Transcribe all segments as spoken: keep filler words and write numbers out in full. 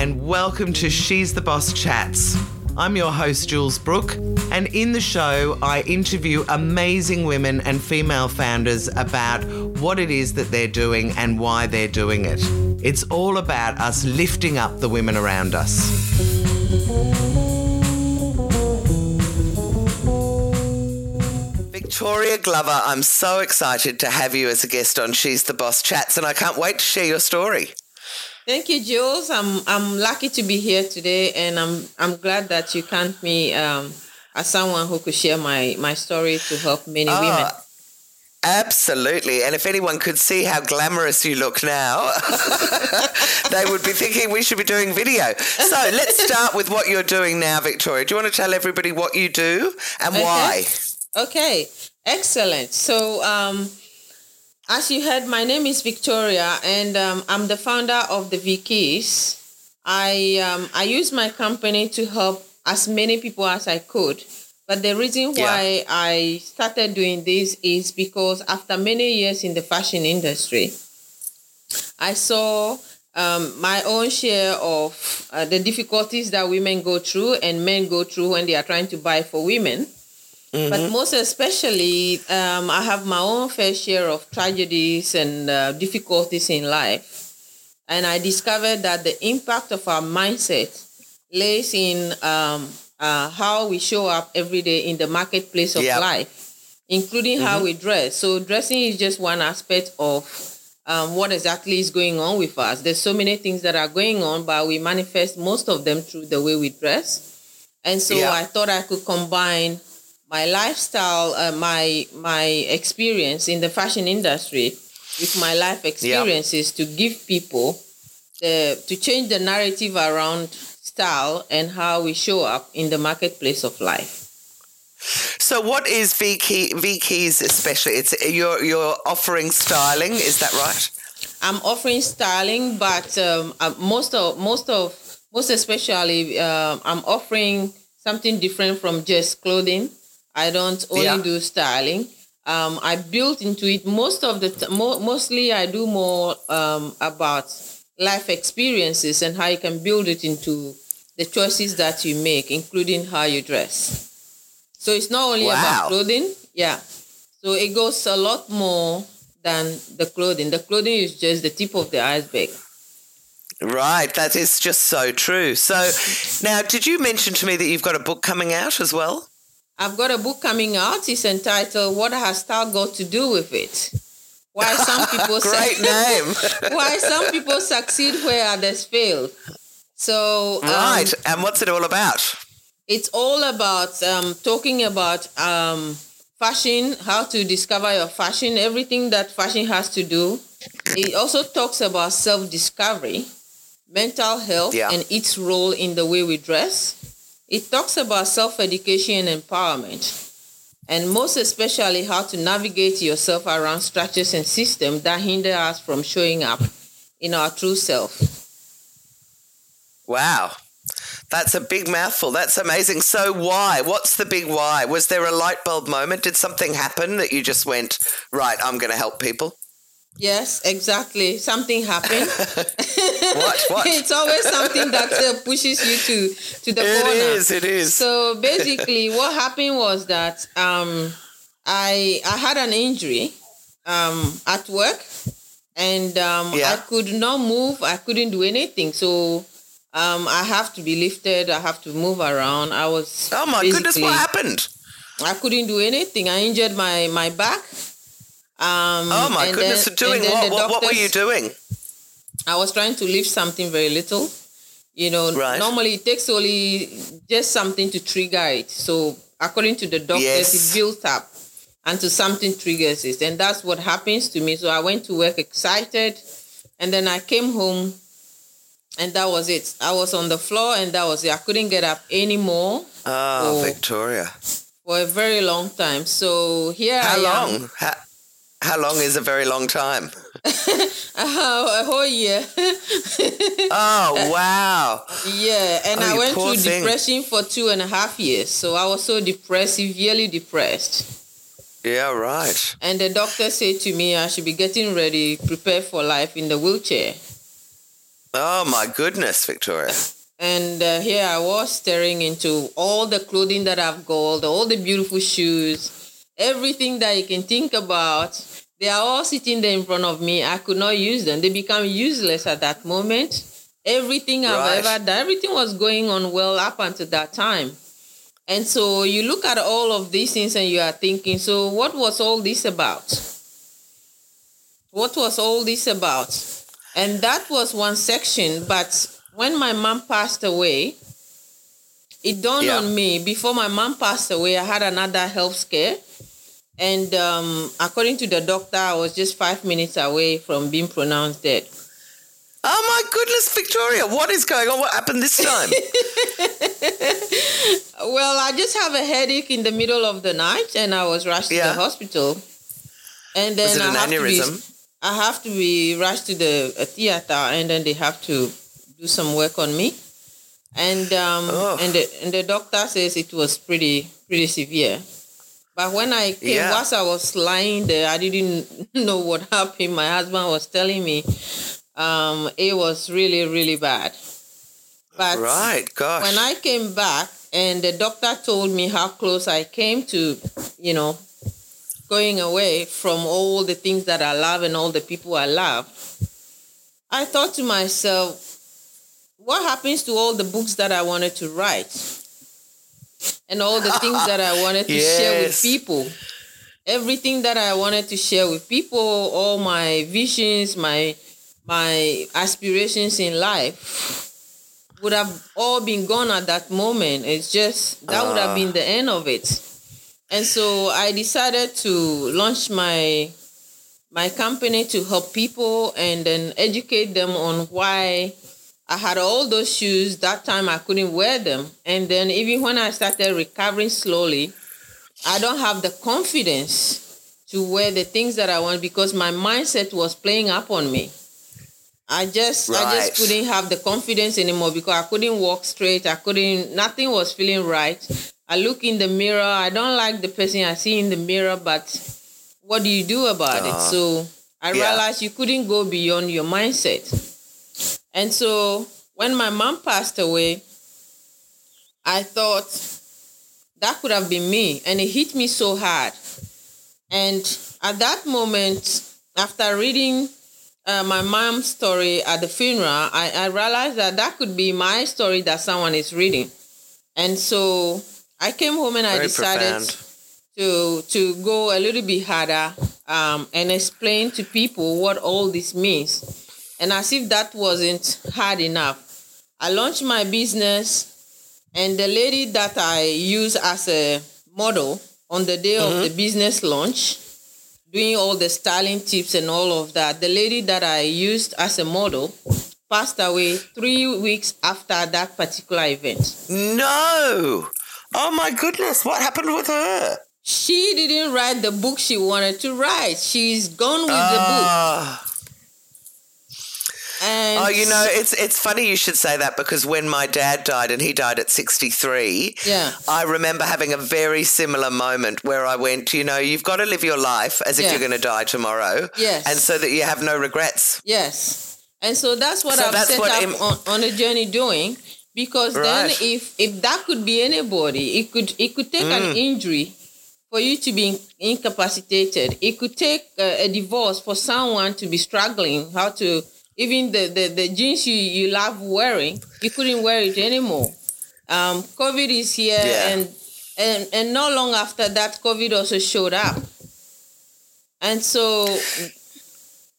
and welcome to She's the Boss Chats. I'm your host, Jules Brooke, and in the show, I interview amazing women and female founders about what it is that they're doing and why they're doing it. It's all about us lifting up the women around us. Victoria Glover, I'm so excited to have you as a guest on She's the Boss Chats, and I can't wait to share your story. Thank you, Jules. I'm I'm lucky to be here today, and I'm I'm glad that you count me um, as someone who could share my, my story to help many oh, women. Absolutely. And if anyone could see how glamorous you look now, they would be thinking we should be doing video. So let's start with what you're doing now, Victoria. Do you want to tell everybody what you do and okay. why? Okay. Excellent. So um, as you heard, my name is Victoria, and um, I'm the founder of the VKeyss. I um, I use my company to help as many people as I could. But the reason why yeah. I started doing this is because after many years in the fashion industry, I saw um, my own share of uh, the difficulties that women go through and men go through when they are trying to buy for women. Mm-hmm. But most especially, um, I have my own fair share of tragedies and uh, difficulties in life. And I discovered that the impact of our mindset lays in um, uh, how we show up every day in the marketplace of yep. life, including mm-hmm. how we dress. So dressing is just one aspect of um, what exactly is going on with us. There's so many things that are going on, but we manifest most of them through the way we dress. And so yep. I thought I could combine my lifestyle, uh, my my experience in the fashion industry with my life experiences yeah. to give people, the, to change the narrative around style and how we show up in the marketplace of life. So what is VKeyss, VKeyss especially? It's, you're, you're offering styling, is that right? I'm offering styling, but um, most of, most of, most especially uh, I'm offering something different from just clothing. I don't only yeah. do styling. Um, I built into it most of the, t- mo- mostly I do more um, about life experiences and how you can build it into the choices that you make, including how you dress. So it's not only wow. about clothing. Yeah. So it goes a lot more than the clothing. The clothing is just the tip of the iceberg. Right. That is just so true. So now, did you mention to me that you've got a book coming out as well? I've got a book coming out. It's entitled "What Has Style Got to Do with It?" Why some people great su- name. Why some people succeed where others fail. So um, right, and what's it all about? It's all about um, talking about um, fashion, how to discover your fashion, everything that fashion has to do. It also talks about self-discovery, mental health, yeah. and its role in the way we dress. It talks about self-education and empowerment, and most especially how to navigate yourself around structures and systems that hinder us from showing up in our true self. Wow. That's a big mouthful. That's amazing. So why? What's the big why? Was there a light bulb moment? Did something happen that you just went, right, I'm going to help people? Yes, exactly. Something happened. What? What? It's always something that uh, pushes you to, to the it corner. It is, it is. So basically what happened was that um, I I had an injury um, at work, and um, yeah. I could not move. I couldn't do anything. So um, I have to be lifted. I have to move around. I was Oh, my goodness, what happened? I couldn't do anything. I injured my, my back. Um, oh my goodness! Then, doing what? What, what were you doing? I was trying to lift something very little. You know, right. Normally it takes only just something to trigger it. So according to the doctors, yes. it builds up until something triggers it, and that's what happens to me. So I went to work excited, and then I came home, and that was it. I was on the floor, and that was it. I couldn't get up anymore. Oh, for, Victoria! For a very long time. So here How I long? am. How long? How long is a very long time? uh, a whole year. Oh, wow. Yeah, and oh, I went through thing. depression for two and a half years. So I was so depressed, severely depressed. Yeah, right. And the doctor said to me, I should be getting ready, prepare for life in the wheelchair. Oh, my goodness, Victoria. And uh, here I was staring into all the clothing that I've got, all the beautiful shoes, everything that you can think about. They are all sitting there in front of me. I could not use them. They become useless at that moment. Everything I've right. ever done, everything was going on well up until that time. And so you look at all of these things and you are thinking, so what was all this about? What was all this about? And that was one section. But when my mom passed away, it dawned yeah. on me. Before my mom passed away, I had another health scare. And um, according to the doctor, I was just five minutes away from being pronounced dead. Oh, my goodness, Victoria, what is going on? What happened this time? Well, I just have a headache in the middle of the night, and I was rushed yeah. to the hospital. And then was it I, an have aneurysm? To be, I have to be rushed to the a theater, and then they have to do some work on me. And um, oh. and, the, and the doctor says it was pretty pretty severe. But when I came, yeah. whilst I was lying there, I didn't know what happened. My husband was telling me um, it was really, really bad. But right, gosh. When I came back and the doctor told me how close I came to, you know, going away from all the things that I love and all the people I love, I thought to myself, what happens to all the books that I wanted to write? And all the things that I wanted to yes. share with people. Everything that I wanted to share with people, all my visions, my my aspirations in life would have all been gone at that moment. It's just, that uh. would have been the end of it. And so I decided to launch my my company to help people and then educate them on why I had all those shoes. That time I couldn't wear them. And then even when I started recovering slowly, I don't have the confidence to wear the things that I want because my mindset was playing up on me. I just right. I just couldn't have the confidence anymore because I couldn't walk straight. I couldn't, nothing was feeling right. I look in the mirror. I don't like the person I see in the mirror, but what do you do about uh, it? So I yeah. realized you couldn't go beyond your mindset. And so when my mom passed away, I thought that could have been me. And it hit me so hard. And at that moment, after reading uh, my mom's story at the funeral, I, I realized that that could be my story that someone is reading. And so I came home and I Very decided to, to go a little bit harder um, and explain to people what all this means. And as if that wasn't hard enough, I launched my business, and the lady that I use as a model on the day mm-hmm. of the business launch, doing all the styling tips and all of that, the lady that I used as a model passed away three weeks after that particular event. No! Oh my goodness, what happened with her? She didn't write the book she wanted to write. She's gone with uh. the book. And oh, you know, it's it's funny you should say that because when my dad died, and he died at sixty-three, yeah. I remember having a very similar moment where I went, you know, you've got to live your life as yeah. if you're going to die tomorrow. Yes. And so that you have no regrets. Yes. And so that's what so I've that's set what up Im- on, on a journey doing because right. then if, if that could be anybody, it could, it could take mm. an injury for you to be incapacitated. It could take a, a divorce for someone to be struggling how to... Even the, the, the jeans you, you love wearing, you couldn't wear it anymore. Um, COVID is here, yeah. and, and and not long after that, COVID also showed up. And so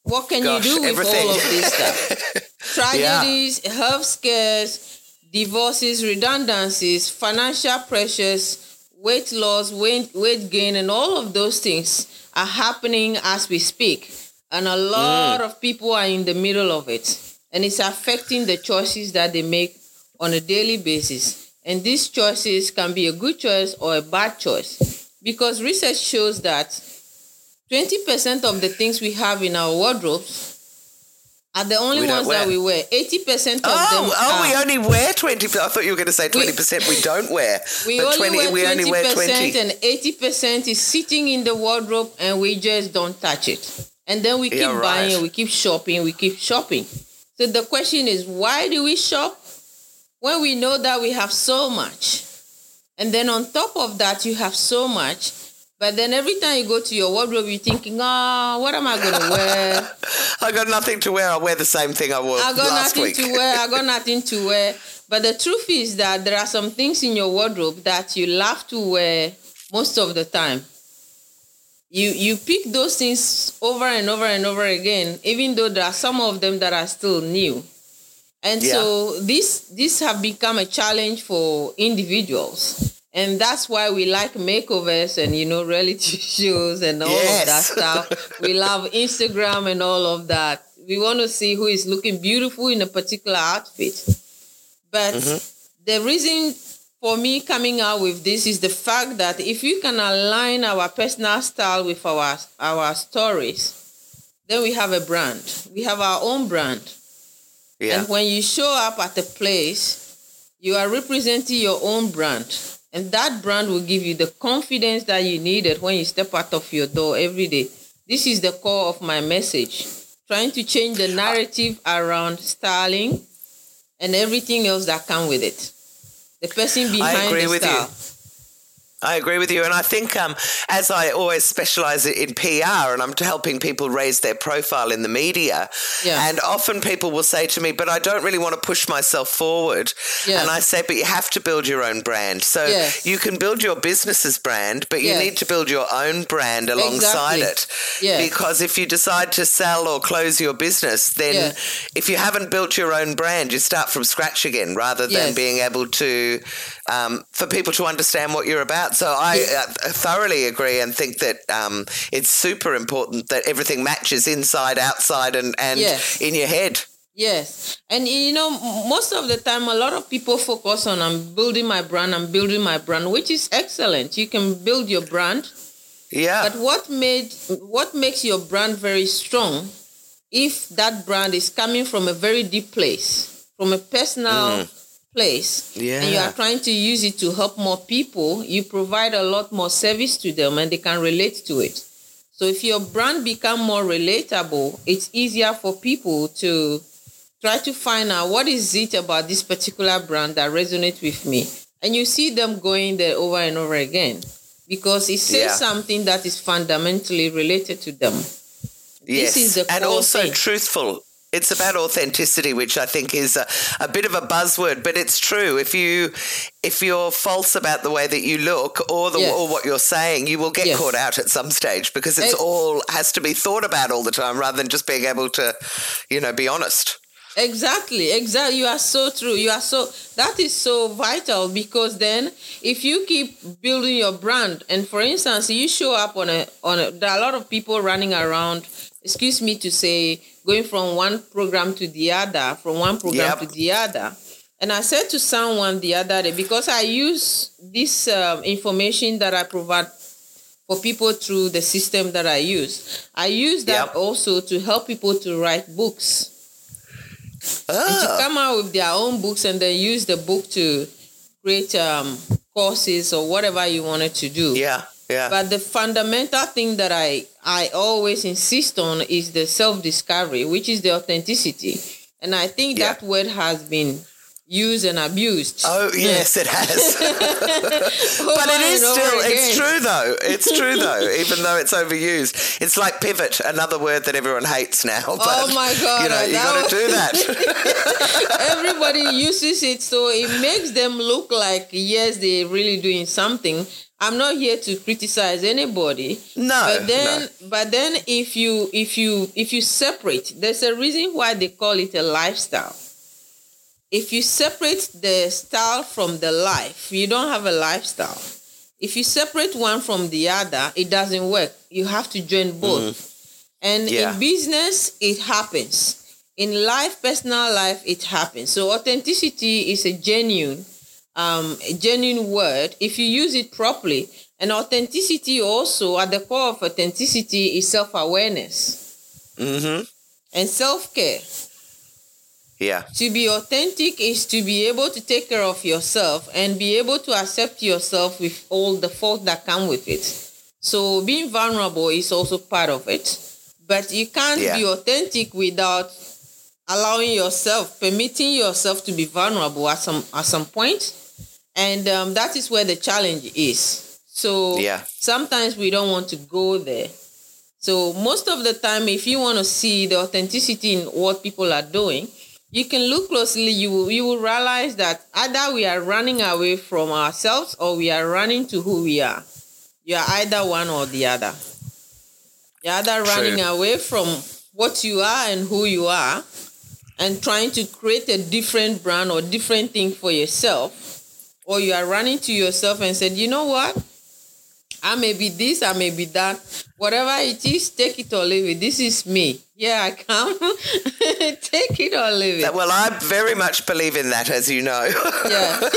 what can Gosh, you do with everything. All of this stuff? Tragedies, yeah. health scares, divorces, redundancies, financial pressures, weight loss, weight, weight gain, and all of those things are happening as we speak. And a lot mm. of people are in the middle of it. And it's affecting the choices that they make on a daily basis. And these choices can be a good choice or a bad choice. Because research shows that twenty percent of the things we have in our wardrobes are the only ones wear. that we wear. eighty percent of oh, them Oh, are, we only wear twenty percent. I thought you were going to say twenty percent we, we don't wear. We, but only, 20, wear we only wear twenty percent and eighty percent is sitting in the wardrobe and we just don't touch it. And then we keep yeah, right. buying, we keep shopping, we keep shopping. So So the question is, why do we shop when we know that we have so much? And then on top of that, you have so much. But then every time you go to your wardrobe, you're thinking, oh, what am I going to wear? I got nothing to wear. I wear the same thing I wore I got last nothing week. to wear. I got nothing to wear. But the truth is that there are some things in your wardrobe that you love to wear most of the time. You you pick those things over and over and over again, even though there are some of them that are still new. And yeah. so these, these have become a challenge for individuals. And that's why we like makeovers and, you know, reality shows and all yes. of that stuff. We love Instagram and all of that. We want to see who is looking beautiful in a particular outfit. But mm-hmm. the reason for me coming out with this is the fact that if we can align our personal style with our, our stories, then we have a brand. We have our own brand. Yeah. And when you show up at a place, you are representing your own brand. And that brand will give you the confidence that you needed when you step out of your door every day. This is the core of my message. Trying to change the narrative around styling and everything else that comes with it. The person behind I agree the with style. You. I agree with you. And I think um, as I always specialise in P R and I'm helping people raise their profile in the media, yeah. and often people will say to me, but I don't really want to push myself forward. Yeah. And I say, but you have to build your own brand. So yes. you can build your business's brand, but you yes. need to build your own brand alongside exactly. it. Yeah. Because if you decide to sell or close your business, then yeah. if you haven't built your own brand, you start from scratch again rather than yes. being able to um, – for people to understand what you're about. So I uh, thoroughly agree and think that um, it's super important that everything matches inside, outside and, and yes. in your head. Yes. And, you know, most of the time a lot of people focus on I'm building my brand, I'm building my brand, which is excellent. You can build your brand. Yeah. But what made what makes your brand very strong if that brand is coming from a very deep place, from a personal mm. place yeah. and you are trying to use it to help more people, you provide a lot more service to them and they can relate to it. So if your brand becomes more relatable, it's easier for people to try to find out what is it about this particular brand that resonates with me. And you see them going there over and over again because it says yeah. something that is fundamentally related to them. Yes. This is the and also thing. Truthful. It's about authenticity, which I think is a, a bit of a buzzword, but it's true. If you if you're false about the way that you look or the yes. or what you're saying, you will get yes. caught out at some stage because it's Ex- all has to be thought about all the time rather than just being able to, you know, be honest. Exactly, exactly. You are so true. You are so that is so vital because then if you keep building your brand and for instance, you show up on a on a, there are a lot of people running around, excuse me to say, going from one program to the other, from one program yep. to the other. And I said to someone the other day, because I use this um, information that I provide for people through the system that I use. I use that yep. also to help people to write books. Oh. And to come out with their own books and then use the book to create um, courses or whatever you wanted to do. Yeah. Yeah. But the fundamental thing that I, I always insist on is the self-discovery, which is the authenticity. And I think yeah. that word has been used and abused. Oh, yes, it has. But it is still, again. it's true, though. It's true, though, even though it's overused. It's like pivot, another word that everyone hates now. But, oh, my God. You know, you got to do that. Everybody uses it, so it makes them look like, yes, they're really doing something. I'm not here to criticize anybody. No. But then no. but then if you if you if you separate, there's a reason why they call it a lifestyle. If you separate the style from the life, you don't have a lifestyle. If you separate one from the other, it doesn't work. You have to join both. Mm. And yeah. in business, it happens. In life, personal life, it happens. So authenticity is a genuine Um, a genuine word if you use it properly. And authenticity also, at the core of authenticity, is self-awareness mm-hmm. and self-care. Yeah. To be authentic is to be able to take care of yourself and be able to accept yourself with all the faults that come with it. So being vulnerable is also part of it. But you can't yeah. be authentic without allowing yourself, permitting yourself to be vulnerable at some at some point. And um, that is where the challenge is. So yeah. Sometimes we don't want to go there. So most of the time, if you want to see the authenticity in what people are doing, you can look closely. You will, you will realize that either we are running away from ourselves or we are running to who we are. You are either one or the other. You're either running True. away from what you are and who you are and trying to create a different brand or different thing for yourself, or you are running to yourself and said, you know what? I may be this, I may be that. Whatever it is, take it or leave it. This is me. Yeah, I come. Take it or leave it. Well, I very much believe in that, as you know. Yeah.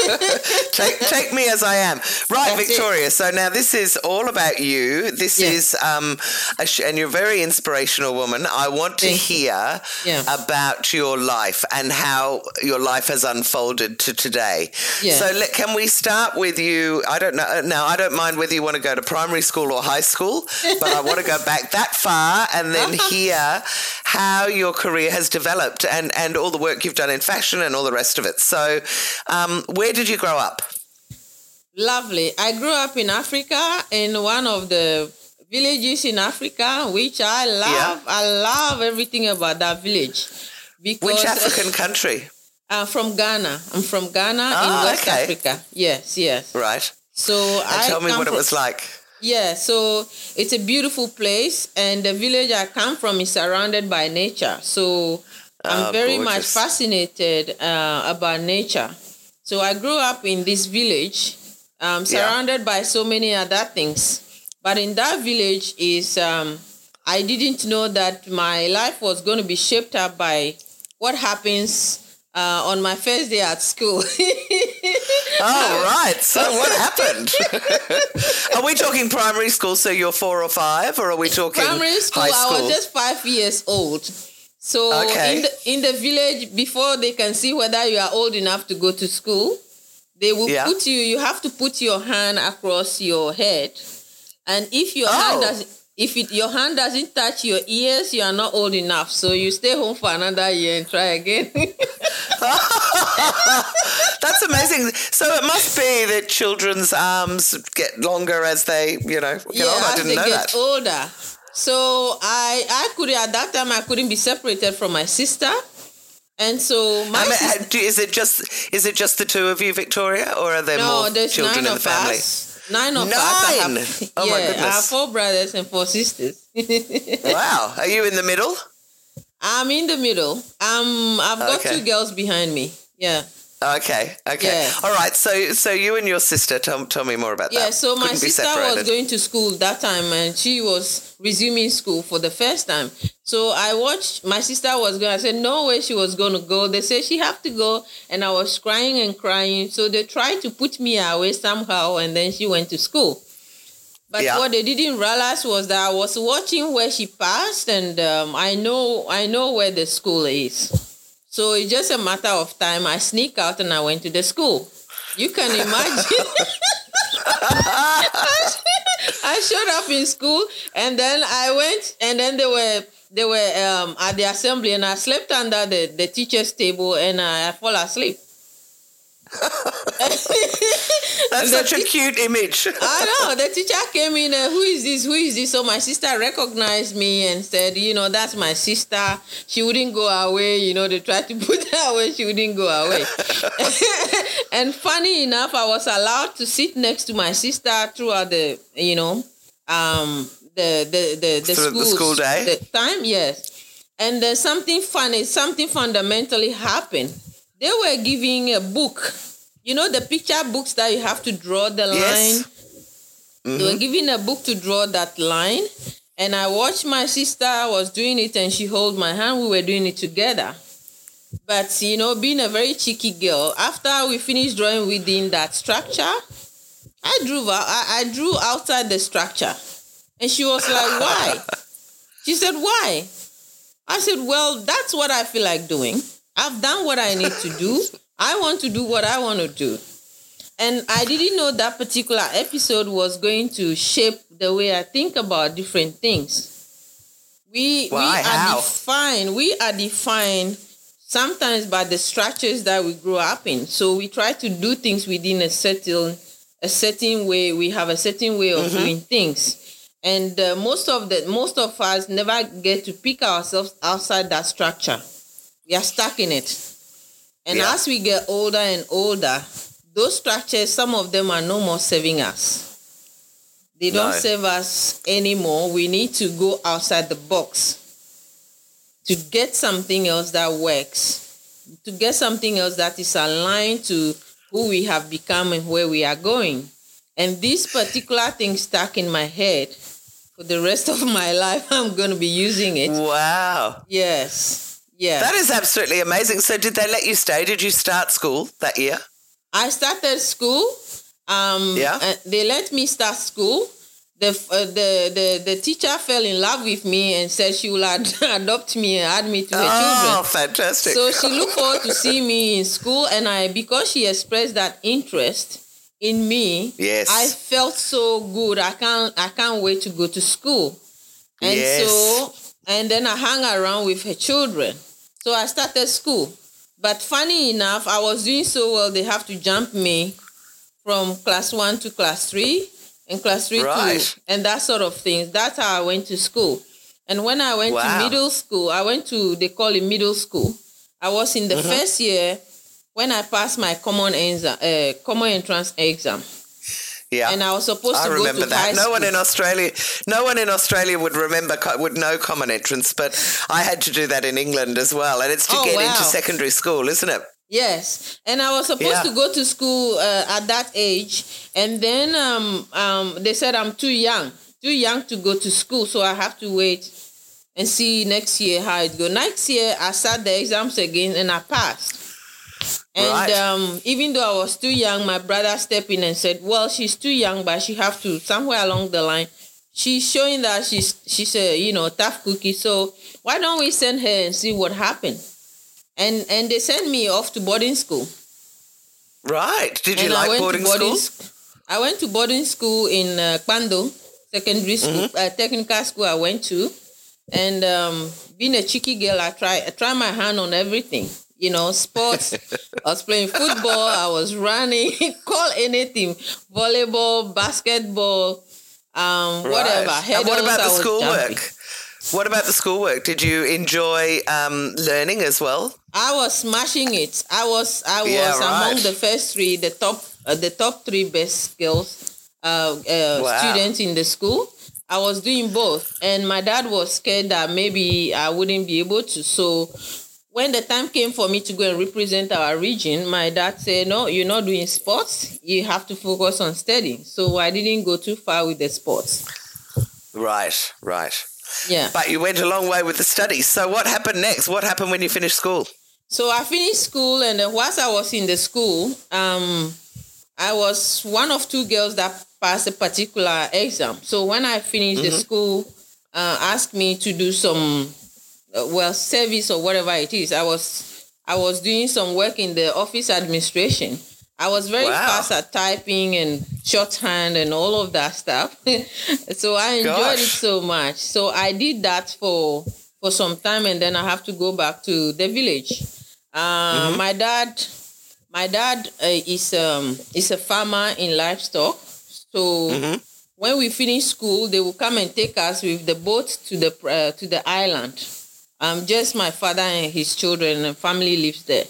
take take me as I am. Right, That's Victoria. It. So now this is all about you. This yeah. is, um, a sh- and you're a very inspirational woman. I want to Thank hear yeah. about your life and how your life has unfolded to today. Yeah. So let, can we start with you? I don't know. Now, I don't mind whether you want to go to primary school or high school, but I want to go back that far and then hear how your career has developed and, and all the work you've done in fashion and all the rest of it. So um, where did you grow up? Lovely. I grew up in Africa, in one of the villages in Africa, which I love. Yeah. I love everything about that village. Because which African country? I'm from Ghana. I'm from Ghana oh, in West okay. Africa. Yes, yes. Right. So and I tell me what it was like. Yeah, so it's a beautiful place, and the village I come from is surrounded by nature. So I'm oh, very gorgeous. much fascinated uh, about nature. So I grew up in this village, um, surrounded yeah. by so many other things. But in that village is, um, I didn't know that my life was going to be shaped up by what happens Uh, on my first day at school. Oh, right. So what happened? Are we talking primary school, so you're four or five, or are we talking primary school, high school? I was just five years old. So okay. in, the, in the village, before they can see whether you are old enough to go to school, they will yeah. put you, you have to put your hand across your head. And if your oh. hand doesn't, If it, your hand doesn't touch your ears, you are not old enough. So you stay home for another year and try again. That's amazing. So it must be that children's arms get longer as they, you know, get yeah, older. I didn't know that. Older. So I, I could at that time I couldn't be separated from my sister, and so my. I mean, sister, is it just is it just the two of you, Victoria, or are there no, more there's children nine in the of family? Us. Nine of Nine. us. Have, oh yeah, my goodness. I have four brothers and four sisters. Wow. Are you in the middle? I'm in the middle. Um, I've got okay. two girls behind me. Yeah. Okay. Okay. Yeah. All right. So so you and your sister, tell, tell me more about yeah, that. Yeah, so my Couldn't sister was going to school that time, and she was resuming school for the first time. So I watched, my sister was going, I said, no way she was going to go. They said she had to go, and I was crying and crying. So they tried to put me away somehow, and then she went to school. But yeah. what they didn't realize was that I was watching where she passed, and um, I know I know where the school is. So it's just a matter of time. I sneak out and I went to the school. You can imagine. I showed up in school, and then I went, and then they were they were um, at the assembly, and I slept under the, the teacher's table, and I, I fall asleep. That's such te- a cute image. I know. The teacher came in and, who is this? Who is this? So my sister recognized me and said, you know, that's my sister. She wouldn't go away. You know, they tried to put her away. She wouldn't go away. And funny enough, I was allowed to sit next to my sister throughout the, you know, um, the, the, the, the, so the school day the time. Yes. And then something funny, something fundamentally happened. They were giving a book. You know, the picture books that you have to draw the line? Yes. Mm-hmm. They were giving a book to draw that line. And I watched my sister was doing it, and she held my hand. We were doing it together. But, you know, being a very cheeky girl, after we finished drawing within that structure, I drew, I, I drew outside the structure. And she was like, why? She said, why? I said, well, that's what I feel like doing. I've done what I need to do. I want to do what I want to do. And I didn't know that particular episode was going to shape the way I think about different things. We, Why? we are How? defined. We are defined sometimes by the structures that we grew up in. So we try to do things within a certain a certain way. We have a certain way of mm-hmm. doing things. And uh, most of the most of us never get to pick ourselves outside that structure. We are stuck in it. And yeah. as we get older and older, those structures, some of them are no more serving us. They don't no. serve us anymore. We need to go outside the box to get something else that works, to get something else that is aligned to who we have become and where we are going. And this particular thing stuck in my head for the rest of my life. I'm going to be using it. Wow. Yes. Yes. That is absolutely amazing. So did they let you stay? Did you start school that year? I started school. Um, yeah. Uh, they let me start school. The, uh, the the the teacher fell in love with me and said she will ad- adopt me and add me to her oh, children. Oh, fantastic. So she looked forward to see me in school. And I, because she expressed that interest in me, yes. I felt so good. I can't I can't wait to go to school. And yes. so and then I hung around with her children. So I started school. But funny enough, I was doing so well, they have to jump me from class one to class three and class three right. to and that sort of things. That's how I went to school. And when I went wow. to middle school, I went to, they call it middle school. I was in the mm-hmm. first year when I passed my common exam, uh, common entrance exam. Yeah. And I was supposed I to go to that. High school. No one in Australia, no one in Australia would remember, would know common entrance, but I had to do that in England as well. And it's to oh, get wow. into secondary school, isn't it? Yes. And I was supposed yeah. to go to school uh, at that age. And then um, um, they said I'm too young, too young to go to school. So I have to wait and see next year how it goes. Next year, I sat the exams again and I passed. And right. um, even though I was too young, my brother stepped in and said, well, she's too young, but she have to, somewhere along the line, she's showing that she's, she's a, you know, tough cookie. So why don't we send her and see what happened? And and they sent me off to boarding school. Right. Did you and like boarding, boarding school? Sc- I went to boarding school in uh, Kpando, secondary school, mm-hmm. uh, technical school I went to. And um, being a cheeky girl, I try, I try my hand on everything. You know, sports, I was playing football, I was running, call anything, volleyball, basketball, um, right. whatever. Head and what about the schoolwork? What about the schoolwork? Did you enjoy um, learning as well? I was smashing it. I was I was yeah, right. among the first three, the top uh, the top three best girls, uh, uh, wow. students in the school. I was doing both. And my dad was scared that maybe I wouldn't be able to, so... When the time came for me to go and represent our region, my dad said, no, you're not doing sports. You have to focus on studying. So I didn't go too far with the sports. Right, right. Yeah. But you went a long way with the studies. So what happened next? What happened when you finished school? So I finished school, and whilst I was in the school, um, I was one of two girls that passed a particular exam. So when I finished mm-hmm. the school, uh, asked me to do some... well, service or whatever it is. I was I was doing some work in the office administration. I was very wow. fast at typing and shorthand and all of that stuff. So I enjoyed Gosh. it so much. So I did that for for some time, and then I have to go back to the village. Uh, mm-hmm. My dad, my dad uh, is um is a farmer in livestock. So mm-hmm. when we finish school, they will come and take us with the boat to the uh, to the island. Um, just my father and his children and family lives there.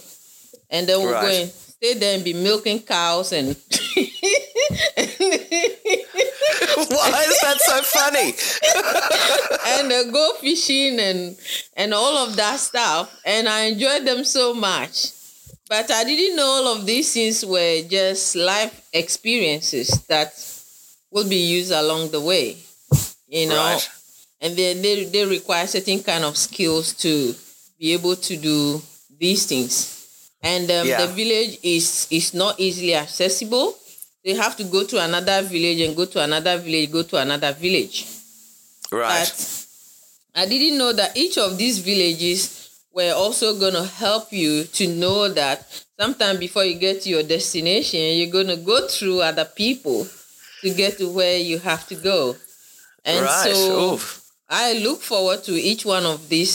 And then we'll right. go and stay there and be milking cows and... Why is that so funny? And uh, go fishing and, and all of that stuff. And I enjoyed them so much. But I didn't know all of these things were just life experiences that will be used along the way, you know. Right. And they, they they require certain kind of skills to be able to do these things. And um, yeah. the village is, is not easily accessible. They have to go to another village and go to another village, go to another village. Right. But I didn't know that each of these villages were also going to help you to know that sometime before you get to your destination, you're going to go through other people to get to where you have to go. And right. so... Oof. I look forward to each one of these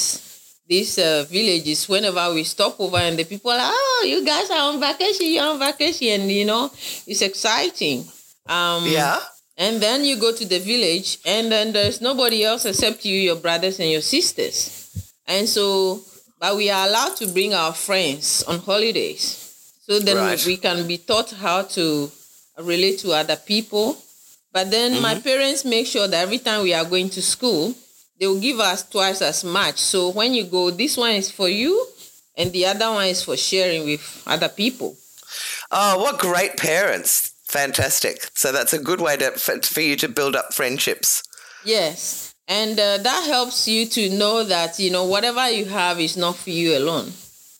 these uh, villages, whenever we stop over and the people are, oh, you guys are on vacation, you're on vacation, and, you know, it's exciting. Um, yeah. And then you go to the village and then there's nobody else except you, your brothers and your sisters. And so, but we are allowed to bring our friends on holidays. So then right. we can be taught how to relate to other people. But then mm-hmm. my parents make sure that every time we are going to school, they will give us twice as much. So when you go, this one is for you and the other one is for sharing with other people. Oh, what great parents. Fantastic. So that's a good way to, for you to build up friendships. Yes. And uh, that helps you to know that, you know, whatever you have is not for you alone.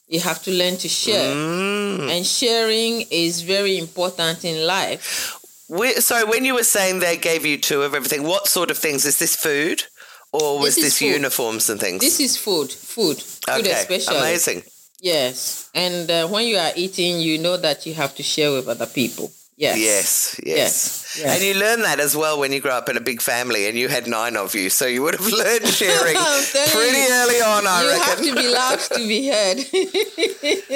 You have to learn to share. Mm. And sharing is very important in life. We, so when you were saying they gave you two of everything, what sort of things? Is this food? Or was this, this uniforms and things? This is food, food, food okay. especially. Amazing. Yes. And uh, when you are eating, you know that you have to share with other people. Yes. Yes, yes, yes. And you learn that as well when you grow up in a big family and you had nine of you, so you would have learned sharing pretty you, early on, I you reckon. You have to be loud to be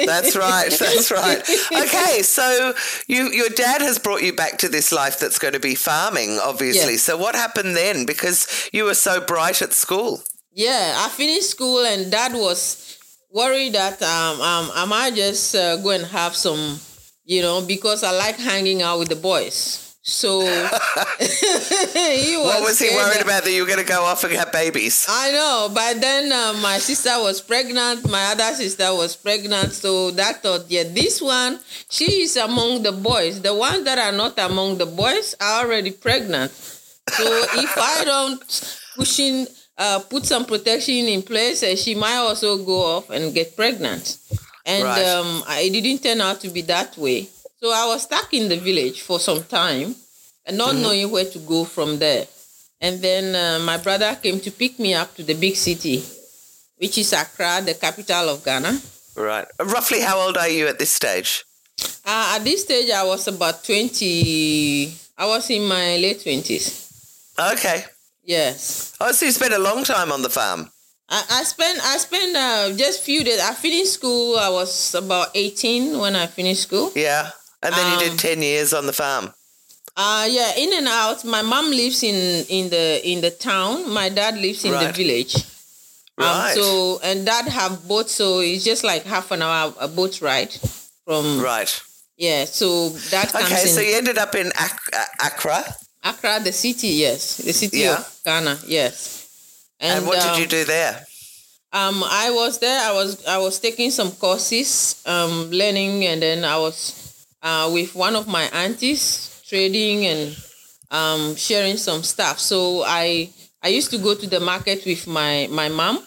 heard. That's right, that's right. Okay, so you, your dad has brought you back to this life that's going to be farming, obviously. Yes. So what happened then? Because you were so bright at school. Yeah, I finished school and Dad was worried that um, um, I might just uh, go and have some... You know, because I like hanging out with the boys. So he was what was he worried that, about that you were going to go off and have babies? I know, but then uh, my sister was pregnant. My other sister was pregnant. So that thought, yeah, this one, she is among the boys. The ones that are not among the boys are already pregnant. So if I don't push in, uh, put some protection in place, uh, she might also go off and get pregnant. And right. um, it didn't turn out to be that way. So I was stuck in the village for some time and not mm-hmm. knowing where to go from there. And then uh, my brother came to pick me up to the big city, which is Accra, the capital of Ghana. Right. Roughly how old are you at this stage? Uh, at this stage, I was about twenty. I was in my late twenties. Okay. Yes. Oh, so you spent a long time on the farm. I spent I spent uh, just a few days. I finished school. I was about eighteen when I finished school. Yeah. And then um, you did ten years on the farm. Uh, yeah, in and out. My mom lives in, in the in the town. My dad lives in right. the village. Right. Um, so, and Dad have boats, so it's just like half an hour a boat ride from... Right. Yeah, so that comes Okay, so in, you ended up in Accra? Accra, the city, yes. The city yeah. of Ghana, yes. And, and what um, did you do there? Um, I was there. I was I was taking some courses, um, learning, and then I was uh, with one of my aunties trading and um, sharing some stuff. So I I used to go to the market with my my mom,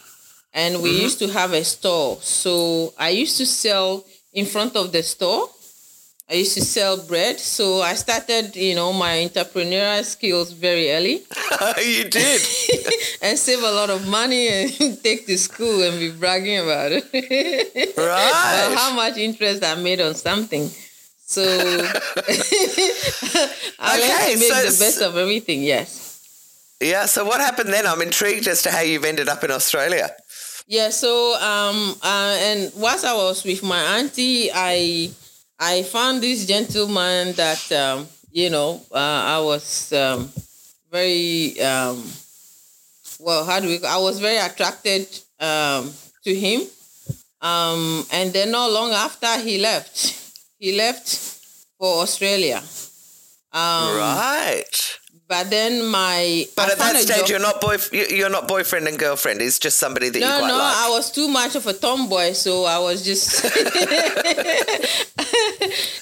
and we mm-hmm. used to have a store. So I used to sell in front of the store. I used to sell bread, so I started, you know, my entrepreneurial skills very early. You did. And save a lot of money and take to school and be bragging about it. Right. How much interest I made on something. So I okay, made so the best of everything, yes. Yeah, so what happened then? I'm intrigued as to how you've ended up in Australia. Yeah, so, um, uh, and whilst I was with my auntie, I... I found this gentleman that, um, you know, uh, I was um, very, um, well, how do we, I was very attracted um, to him. Um, and then not long after he left, he left for Australia. Um, right. But then my... But I at that stage, you're not, boyf- you're not boyfriend and girlfriend. It's just somebody that no, you quite no, like. No, no, I was too much of a tomboy, so I was just...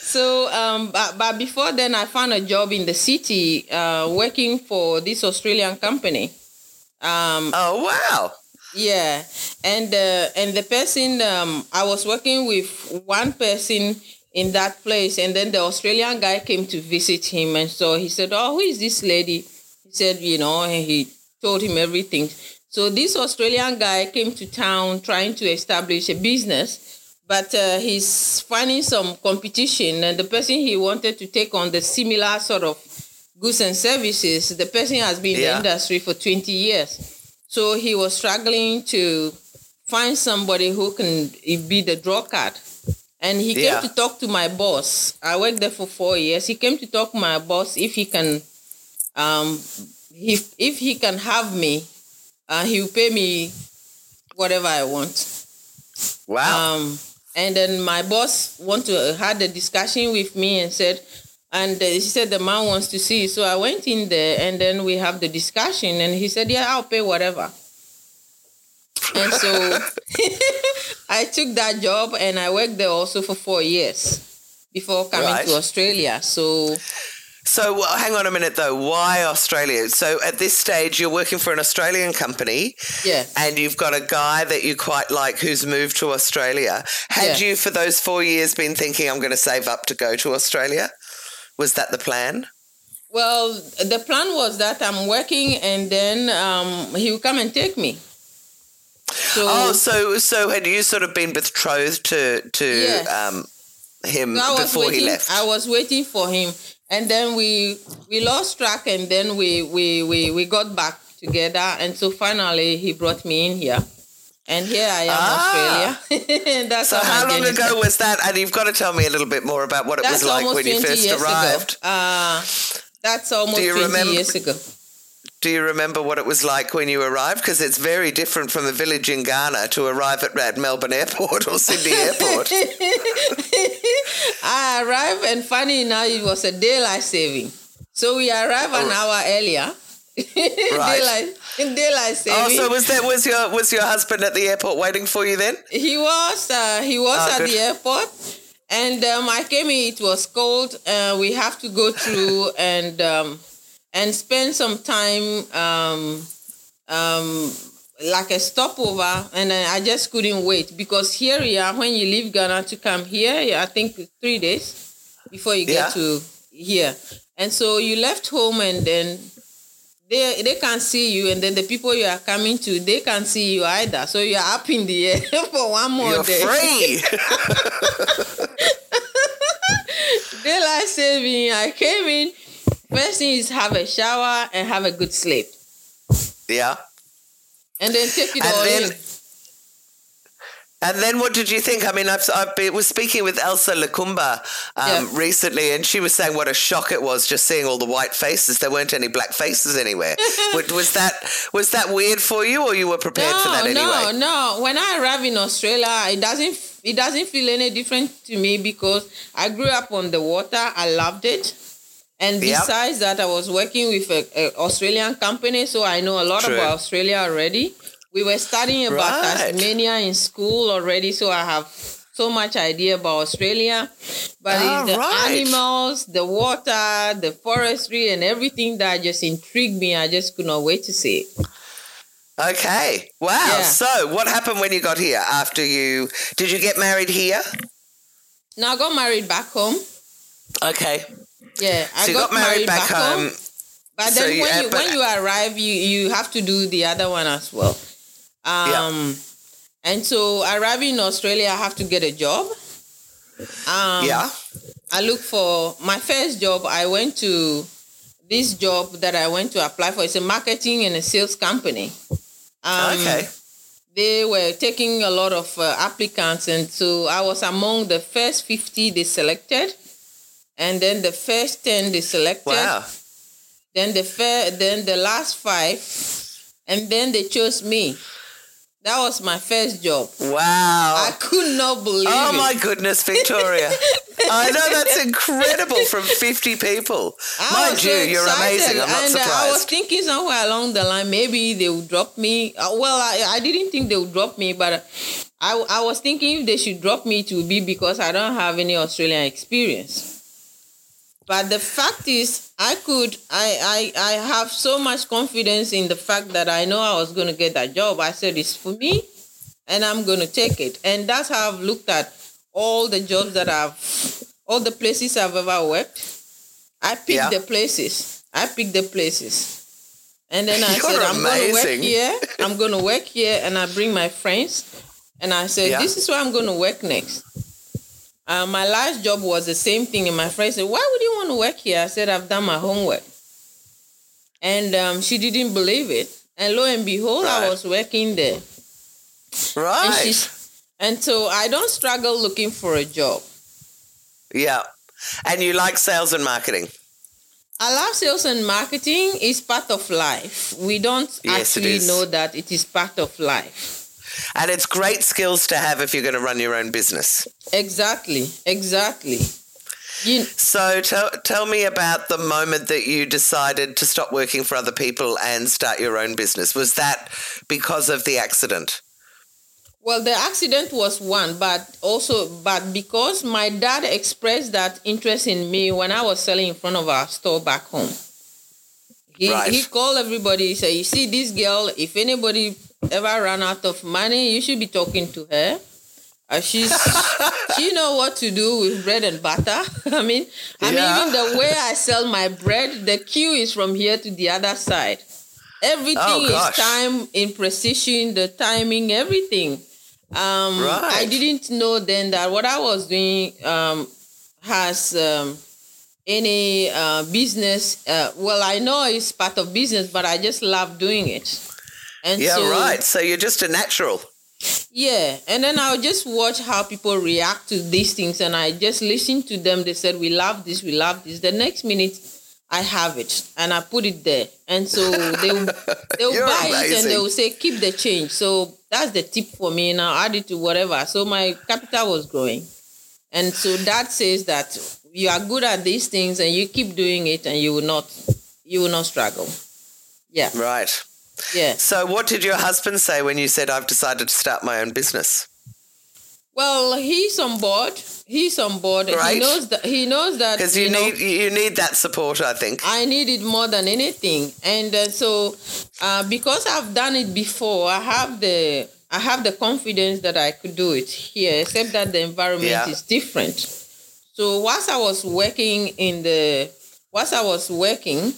so, um, but, but before then, I found a job in the city uh, working for this Australian company. Um, oh, wow. Yeah. And, uh, and the person... Um, I was working with one person... in that place, and then the Australian guy came to visit him, and so he said, oh, who is this lady? He said, you know, and he told him everything. So this Australian guy came to town trying to establish a business, but uh, he's finding some competition, and the person he wanted to take on the similar sort of goods and services, the person has been yeah. in the industry for twenty years. So he was struggling to find somebody who can be the draw card. And he yeah. came to talk to my boss. I worked there for four years. He came to talk to my boss if he can, um, if, if he can have me, uh, he will pay me whatever I want. Wow. Um, and then my boss want to uh, had a discussion with me and said, and uh, she said the man wants to see. So I went in there and then we have the discussion and he said, yeah, I'll pay whatever. And so I took that job and I worked there also for four years before coming right. to Australia. So, so well, hang on a minute though. Why Australia? So at this stage, you're working for an Australian company, yeah, and you've got a guy that you quite like who's moved to Australia. Had yeah. you for those four years been thinking, I'm going to save up to go to Australia? Was that the plan? Well, the plan was that I'm working and then um, he will come and take me. So, oh, so so had you sort of been betrothed to to yes. um, him so before waiting, he left? I was waiting for him, and then we we lost track, and then we we, we, we got back together, and so finally he brought me in here, and here I am, ah. Australia. That's so how long ago was that? And you've got to tell me a little bit more about what it that's was like when you first arrived. Uh, that's almost twenty remember? years ago. Do you remember what it was like when you arrived? Because it's very different from a village in Ghana to arrive at, at Melbourne Airport or Sydney Airport. I arrived and funny enough, it was a daylight saving. So we arrived an hour earlier. Right. daylight, daylight saving. Oh, so was that was your was your husband at the airport waiting for you then? He was. Uh, he was oh, at good. the airport. And um, I came in, it was cold. Uh, we have to go through and... Um, And spend some time, um, um, like a stopover, and I just couldn't wait because here you are when you leave Ghana to come here. I think three days before you get yeah. to here, and so you left home, and then they they can't see you, and then the people you are coming to they can't see you either. So you are up in the air for one more You're day. Free. Daylight saving. I came in. First thing is have a shower and have a good sleep. Yeah. And then take it and all then, in. And then what did you think? I mean, I've, I've been, was speaking with Elsa Lukumba um, yeah. recently, and she was saying what a shock it was just seeing all the white faces. There weren't any black faces anywhere. was that was that weird for you, or you were prepared no, for that anyway? No, no, no. When I arrived in Australia, it doesn't it doesn't feel any different to me because I grew up on the water. I loved it. And besides yep. that, I was working with an Australian company, so I know a lot True. about Australia already. We were studying about right. Tasmania in school already, so I have so much idea about Australia. But it's the right. animals, the water, the forestry, and everything that just intrigued me. I just could not wait to see it. Okay. Wow. Yeah. So what happened when you got here after you – did you get married here? No, I got married back home. Okay. Yeah, I so got, got married, married back, back home. home. But then so you, when, you, when you arrive, you, you have to do the other one as well. Um, yeah. And so arriving in Australia, I have to get a job. Um, yeah. I look for my first job. I went to this job that I went to apply for. It's a marketing and a sales company. Um, okay. They were taking a lot of uh, applicants. And so I was among the first fifty they selected. And then the first ten they selected. Wow. Then the fair, then the last five, and then they chose me. That was my first job. Wow! I could not believe. Oh it. my goodness, Victoria! I know that's incredible from fifty people. I Mind you, so you're amazing. I'm not and surprised. I was thinking somewhere along the line maybe they would drop me. Well, I, I didn't think they would drop me, but I I was thinking if they should drop me, it would be because I don't have any Australian experience. But the fact is, I could, I, I, I have so much confidence in the fact that I know I was going to get that job. I said, it's for me and I'm going to take it. And that's how I've looked at all the jobs that I've, all the places I've ever worked. I picked yeah. the places. I picked the places. And then I You're said, I'm going to work here. I'm going to work here. And I bring my friends. And I said, yeah. this is where I'm going to work next. Uh, my last job was the same thing, and my friend said, why would you want to work here? I said, I've done my homework. And um, she didn't believe it. And lo and behold, right. I was working there. Right. And, she's, and so I don't struggle looking for a job. Yeah. And you like sales and marketing? I love sales and marketing. It's part of life. We don't yes, actually know that it is part of life. And it's great skills to have if you're going to run your own business. Exactly. Exactly. You... So tell, tell me about the moment that you decided to stop working for other people and start your own business. Was that because of the accident? Well, the accident was one, but also, but because my dad expressed that interest in me when I was selling in front of our store back home. He, right. he called everybody, he said, you see this girl, if anybody ever run out of money, you should be talking to her. Uh, she's she know what to do with bread and butter. I mean, I yeah. mean, even the way I sell my bread, the queue is from here to the other side. Everything oh, gosh. is time in precision, the timing, everything. Um, right. I didn't know then that what I was doing um, has um, any uh, business. Uh, well, I know it's part of business, but I just love doing it. And yeah, so, right. So you're just a natural. Yeah. And then I would just watch how people react to these things. And I just listened to them. They said, we love this. We love this. The next minute I have it and I put it there. And so they will buy amazing. it and they will say, keep the change. So that's the tip for me. Now add it to whatever. So my capital was growing. And so that says that you are good at these things and you keep doing it and you will not, you will not struggle. Yeah. Right. Yeah. So what did your husband say when you said, I've decided to start my own business? Well, he's on board. He's on board. Right. He knows that. He knows that. Because you, you need know, you need that support, I think. I need it more than anything. And uh, so uh, because I've done it before, I have the I have the confidence that I could do it here, except that the environment yeah. is different. So whilst I was working in the whilst I was working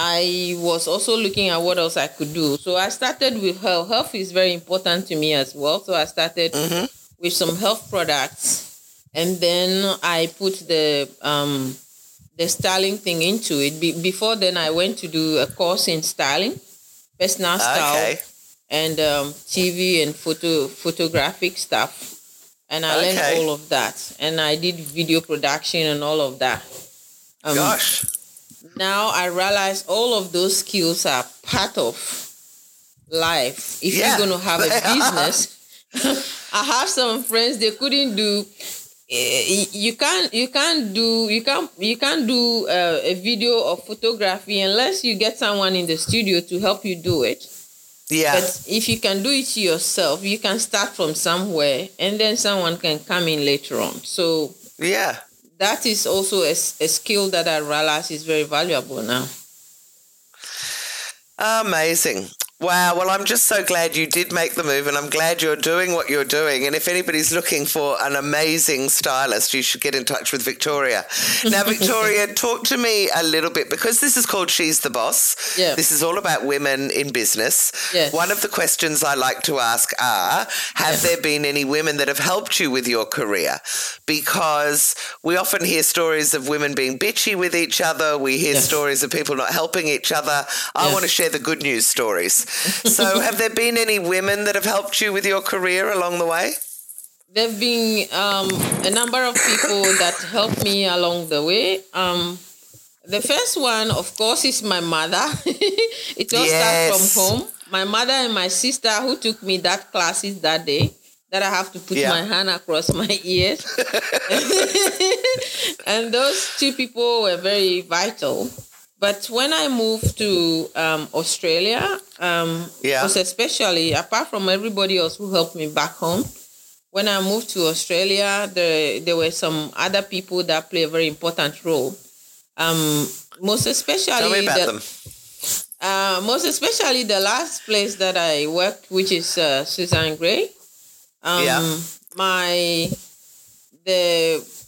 I was also looking at what else I could do. So I started with health. Health is very important to me as well. So I started mm-hmm. with some health products, and then I put the um, the styling thing into it. Be- before then, I went to do a course in styling, personal style, okay. and um, T V and photo photographic stuff. And I okay. learned all of that. And I did video production and all of that. Um, Gosh. Now I realize all of those skills are part of life. If yeah, you're going to have a business, I have some friends, they couldn't do, you can't, you can't do, you can't, you can't do uh, a video or photography unless you get someone in the studio to help you do it. Yeah. But if you can do it yourself, you can start from somewhere and then someone can come in later on. So yeah. That is also a, a skill that I realize is very valuable now. Amazing. Wow. Well, I'm just so glad you did make the move and I'm glad you're doing what you're doing. And if anybody's looking for an amazing stylist, you should get in touch with Victoria. Now, Victoria, talk to me a little bit because this is called She's the Boss. Yeah. This is all about women in business. Yes. One of the questions I like to ask are, have yes. there been any women that have helped you with your career? Because we often hear stories of women being bitchy with each other. We hear yes. stories of people not helping each other. I yes. want to share the good news stories. So have there been any women that have helped you with your career along the way? There have been um, a number of people that helped me along the way. Um, the first one, of course, is my mother. It all yes. starts from home. My mother and my sister who took me that classes that day that I have to put yeah. my hand across my ears. And those two people were very vital. But when I moved to um, Australia, um, yeah. was especially, apart from everybody else who helped me back home, when I moved to Australia, there, there were some other people that play a very important role. Um, most especially... Tell me about the, them. Uh, most especially the last place that I worked, which is uh, Suzanne Gray. Um, yeah. My... The...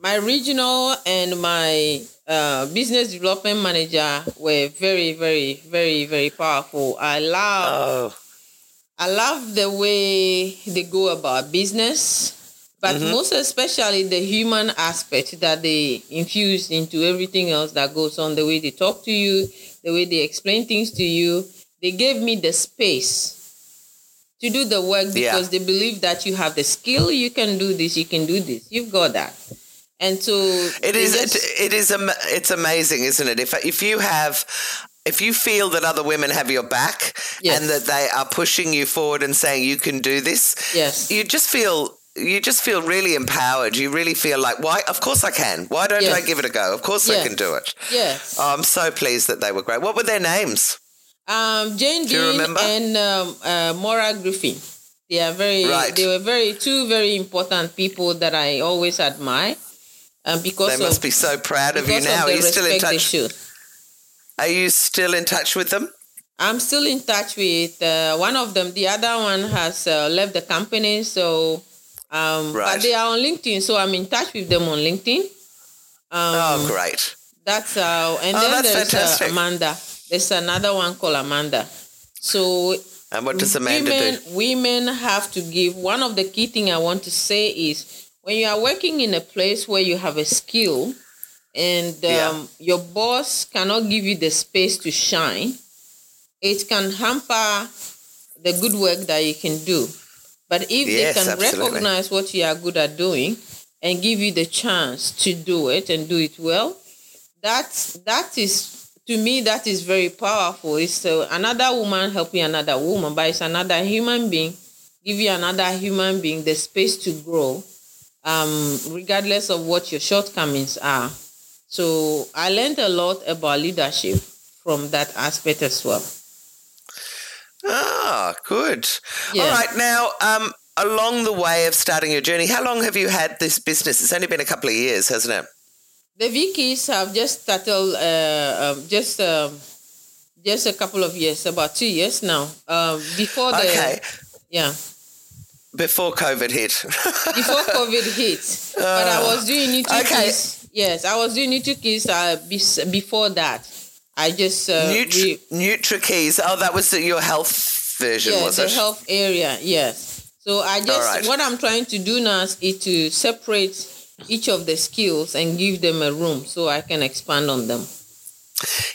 My regional and my uh, business development manager were very, very, very, very powerful. I love, oh. I love the way they go about business, but mm-hmm. most especially the human aspect that they infuse into everything else that goes on. The way they talk to you, the way they explain things to you, they gave me the space to do the work because yeah. they believe that you have the skill, you can do this, you can do this, you've got that. And so it is just... it, it is it's amazing, isn't it? If if you have if you feel that other women have your back yes. and that they are pushing you forward and saying you can do this, yes, you just feel. You just feel really empowered. You really feel like, why? Of course I can. Why don't yes. I give it a go? Of course yes. I can do it. Yes. Oh, I'm so pleased that they were great. What were their names? Um, Jane Bean and um, uh, Maura Griffin. They are very. Right. They were very two very important people that I always admire. Um, because they must of, be so proud of you now. Of are you still in touch? Are you still in touch with them? I'm still in touch with uh, one of them. The other one has uh, left the company, so. Um, right. But they are on LinkedIn, so I'm in touch with them on LinkedIn. Um, oh, great! That's uh, and oh, then that's there's uh, Amanda. There's another one called Amanda. So, and what does Amanda women, do? Women have to give. One of the key thing I want to say is when you are working in a place where you have a skill, and um, yeah. your boss cannot give you the space to shine, it can hamper the good work that you can do. But if yes, they can absolutely. recognize what you are good at doing and give you the chance to do it and do it well, that's, that is, to me, that is very powerful. It's uh, another woman helping another woman, but it's another human being, give you another human being the space to grow, um, regardless of what your shortcomings are. So I learned a lot about leadership from that aspect as well. Ah, good. Yeah. All right. Now, um, along the way of starting your journey, how long have you had this business? It's only been a couple of years, hasn't it? The VKeyss have just started, uh, um, just um, just a couple of years, about two years now. Um, before the okay. yeah, before COVID hit. before COVID hit, uh, but I was doing Nutri Keys. Okay. Yes, I was doing Nutri Keys uh, before that. I just... Uh, Nutri, re- Nutri Keys. Oh, that was the, your health version, yeah, was the it? the health area, yes. So I just... Right. What I'm trying to do now is to separate each of the skills and give them a room so I can expand on them.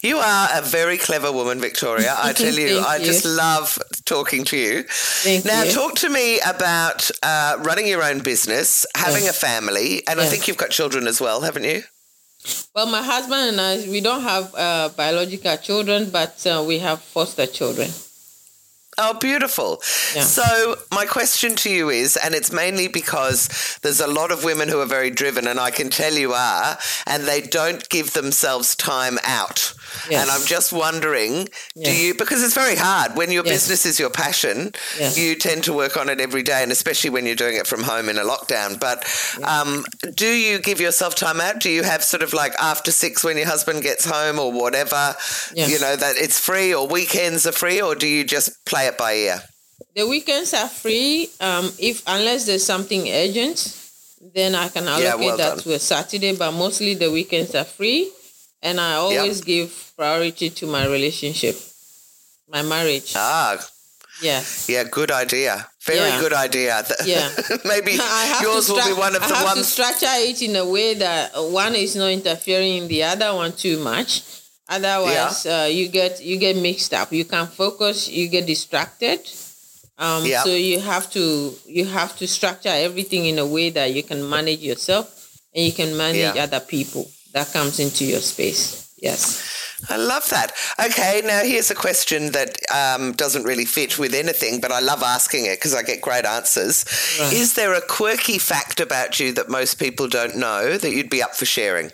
You are a very clever woman, Victoria. I tell you, I you. just love talking to you. Thank now, you. Talk to me about uh, running your own business, having yes. a family, and yes. I think you've got children as well, haven't you? Well, my husband and I, we don't have uh, biological children, but uh, we have foster children. Oh, beautiful. Yeah. So my question to you is, and it's mainly because there's a lot of women who are very driven, and I can tell you are, and they don't give themselves time out. Yes. And I'm just wondering, yes. do you, because it's very hard. When your yes. business is your passion, yes. you tend to work on it every day, and especially when you're doing it from home in a lockdown. But yeah. um, do you give yourself time out? Do you have sort of like after six when your husband gets home or whatever, yes. you know, that it's free or weekends are free, or do you just play it by ear? The weekends are free. Um, if unless there's something urgent, then I can allocate yeah, well that done. to a Saturday, but mostly the weekends are free. And I always yep. give priority to my relationship, my marriage. Ah. Yes. Yeah, good idea. Very yeah. good idea. Yeah. Maybe yours stra- will be one of I the ones. I have to structure it in a way that one is not interfering in the other one too much. Otherwise, yeah. uh, you get you get mixed up. You can't focus. You get distracted. Um, yeah. So you have to you have to structure everything in a way that you can manage yourself and you can manage yeah. other people that comes into your space. Yes. I love that. Okay, now here's a question that um, doesn't really fit with anything, but I love asking it because I get great answers. Right. Is there a quirky fact about you that most people don't know that you'd be up for sharing?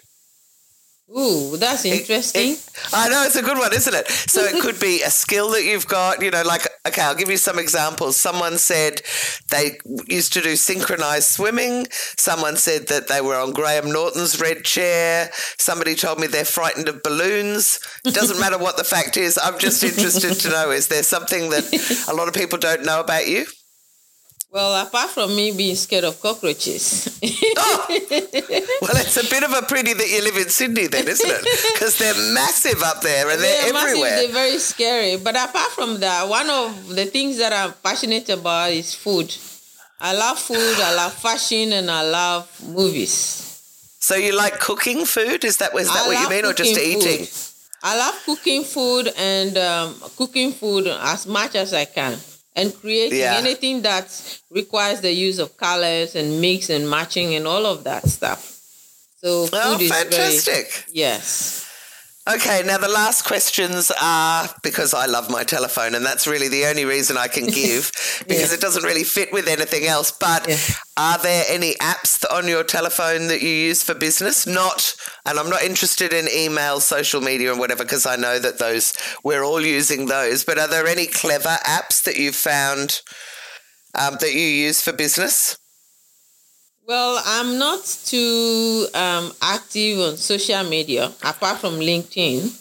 Ooh, that's interesting. It, it, I know, it's a good one, isn't it? So it could be a skill that you've got, you know, like, okay, I'll give you some examples. Someone said they used to do synchronized swimming. Someone said that they were on Graham Norton's red chair. Somebody told me they're frightened of balloons. It doesn't matter what the fact is. I'm just interested to know, is there something that a lot of people don't know about you? Well, apart from me being scared of cockroaches. Oh, well, it's a bit of a pity that you live in Sydney then, isn't it? Because they're massive up there and they're, they're everywhere. Massive, they're very scary. But apart from that, one of the things that I'm passionate about is food. I love food, I love fashion, and I love movies. So you like cooking food? Is that, is that what you mean, or just eating? Food. I love cooking food and um, cooking food as much as I can. and creating yeah. anything that requires the use of colors and mix and matching and all of that stuff. So food oh, is fantastic. Very, yes. Okay, now the last questions are, because I love my telephone, and that's really the only reason I can give, because yeah. it doesn't really fit with anything else. But yeah. are there any apps on your telephone that you use for business? Not, and I'm not interested in email, social media and whatever, because I know that those, we're all using those. But are there any clever apps that you've found um, that you use for business? Well, I'm not too um, active on social media, apart from LinkedIn.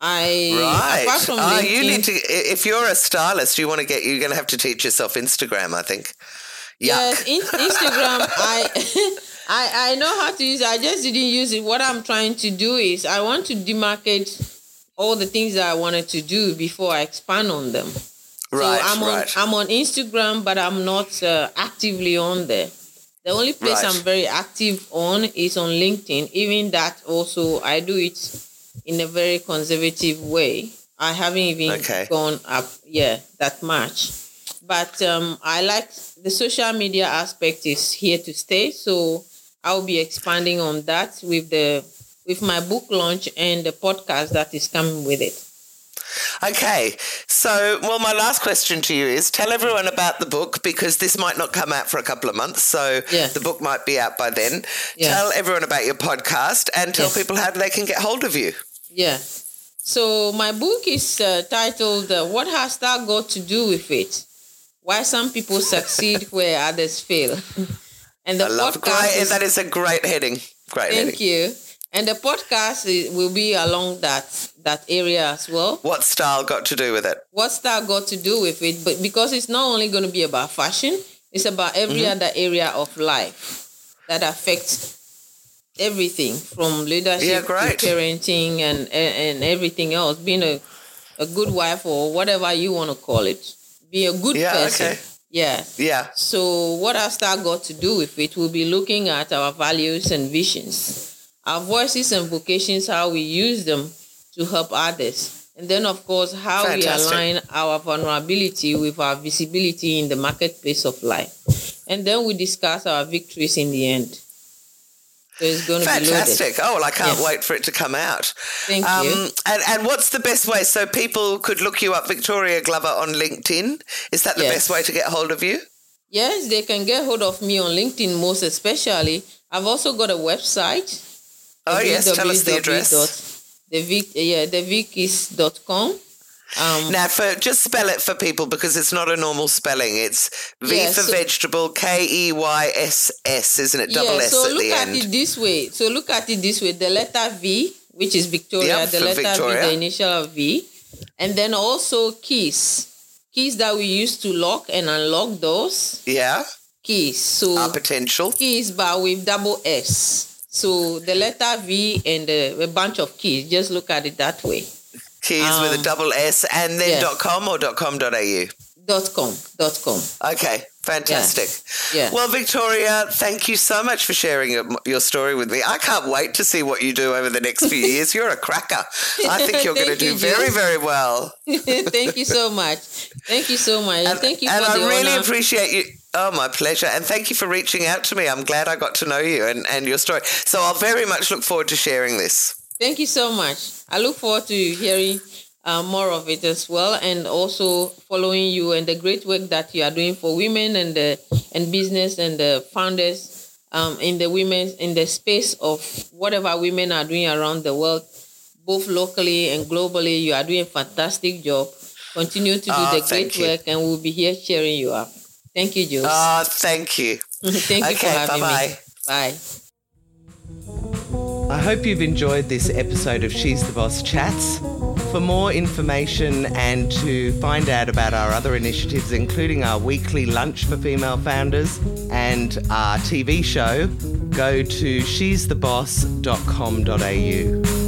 I right. Apart from oh, LinkedIn, you need to. If you're a stylist, you want to get. You're going to have to teach yourself Instagram, I think. Yuck. Yes, in, Instagram. I, I I know how to use it. I just didn't use it. What I'm trying to do is I want to demarcate all the things that I wanted to do before I expand on them. Right. So I'm right. on I'm on Instagram, but I'm not uh, actively on there. The only place right. I'm very active on is on LinkedIn. Even that also, I do it in a very conservative way. I haven't even okay. gone up, yeah, that much. But um, I like the social media aspect is here to stay. So I'll be expanding on that with the with my book launch and the podcast that is coming with it. Okay, so, well, my last question to you is tell everyone about the book, because this might not come out for a couple of months, so yes. the book might be out by then. Yes. Tell everyone about your podcast and tell yes. people how they can get hold of you. Yeah, so my book is uh, titled, uh, What Has That Got to Do With It? Why Some People Succeed Where Others Fail. And the I love podcast great, is, that is a great heading. Great thank heading. you. And the podcast is, will be along that that area as well. What style got to do with it? What style got to do with it? But because it's not only going to be about fashion, it's about every mm-hmm. other area of life that affects everything from leadership yeah, great. to parenting and, and, and everything else. Being a, a good wife or whatever you want to call it. Be a good yeah, person. Okay. Yeah. Yeah. So what has style got to do with it? We'll be looking at our values and visions, our voices and vocations, how we use them to help others. And then, of course, how Fantastic. we align our vulnerability with our visibility in the marketplace of life. And then we discuss our victories in the end. So it's going to Fantastic. be loaded. Oh, well, I can't yes. wait for it to come out. Thank um, you. And, and what's the best way? So people could look you up, Victoria Glover, on LinkedIn. Is that the yes. best way to get hold of you? Yes, they can get hold of me on LinkedIn most especially. I've also got a website. Oh, w- yes, w- tell us the address. The Vic, yeah, the V K E Y S dot com. Um, now, for, just spell it for people because it's not a normal spelling. It's V yeah, for so, vegetable, K E Y S S, isn't it? Double yeah, S so at the end. So look at it this way. So look at it this way. The letter V, which is Victoria, yep, the letter Victoria. V, the initial of V. And then also keys. Keys that we use to lock and unlock doors. Yeah. Keys. So our potential. Keys, but with double S. So the letter V and a, a bunch of keys. Just look at it that way. Keys um, with a double S and then yes. .com or .com.au? Dot .com, dot .com. Okay, fantastic. Yes. Yes. Well, Victoria, thank you so much for sharing your, your story with me. I can't wait to see what you do over the next few years. You're a cracker. I think you're going to do very, very well. Thank you so much. Thank you so much. And, thank you and for I the really honor. appreciate you. Oh, my pleasure. And thank you for reaching out to me. I'm glad I got to know you and, and your story. So I'll very much look forward to sharing this. Thank you so much. I look forward to hearing uh, more of it as well, and also following you and the great work that you are doing for women and the and business and the founders um, in the women's in the space of whatever women are doing around the world, both locally and globally. You are doing a fantastic job. Continue to do oh, the great you. work, and we'll be here cheering you up. Thank you, Jules. Oh, thank you. Thank you okay, for having bye-bye. me. Bye. I hope you've enjoyed this episode of She's the Boss Chats. For more information and to find out about our other initiatives, including our weekly lunch for female founders and our T V show, go to she's the boss dot com dot a u.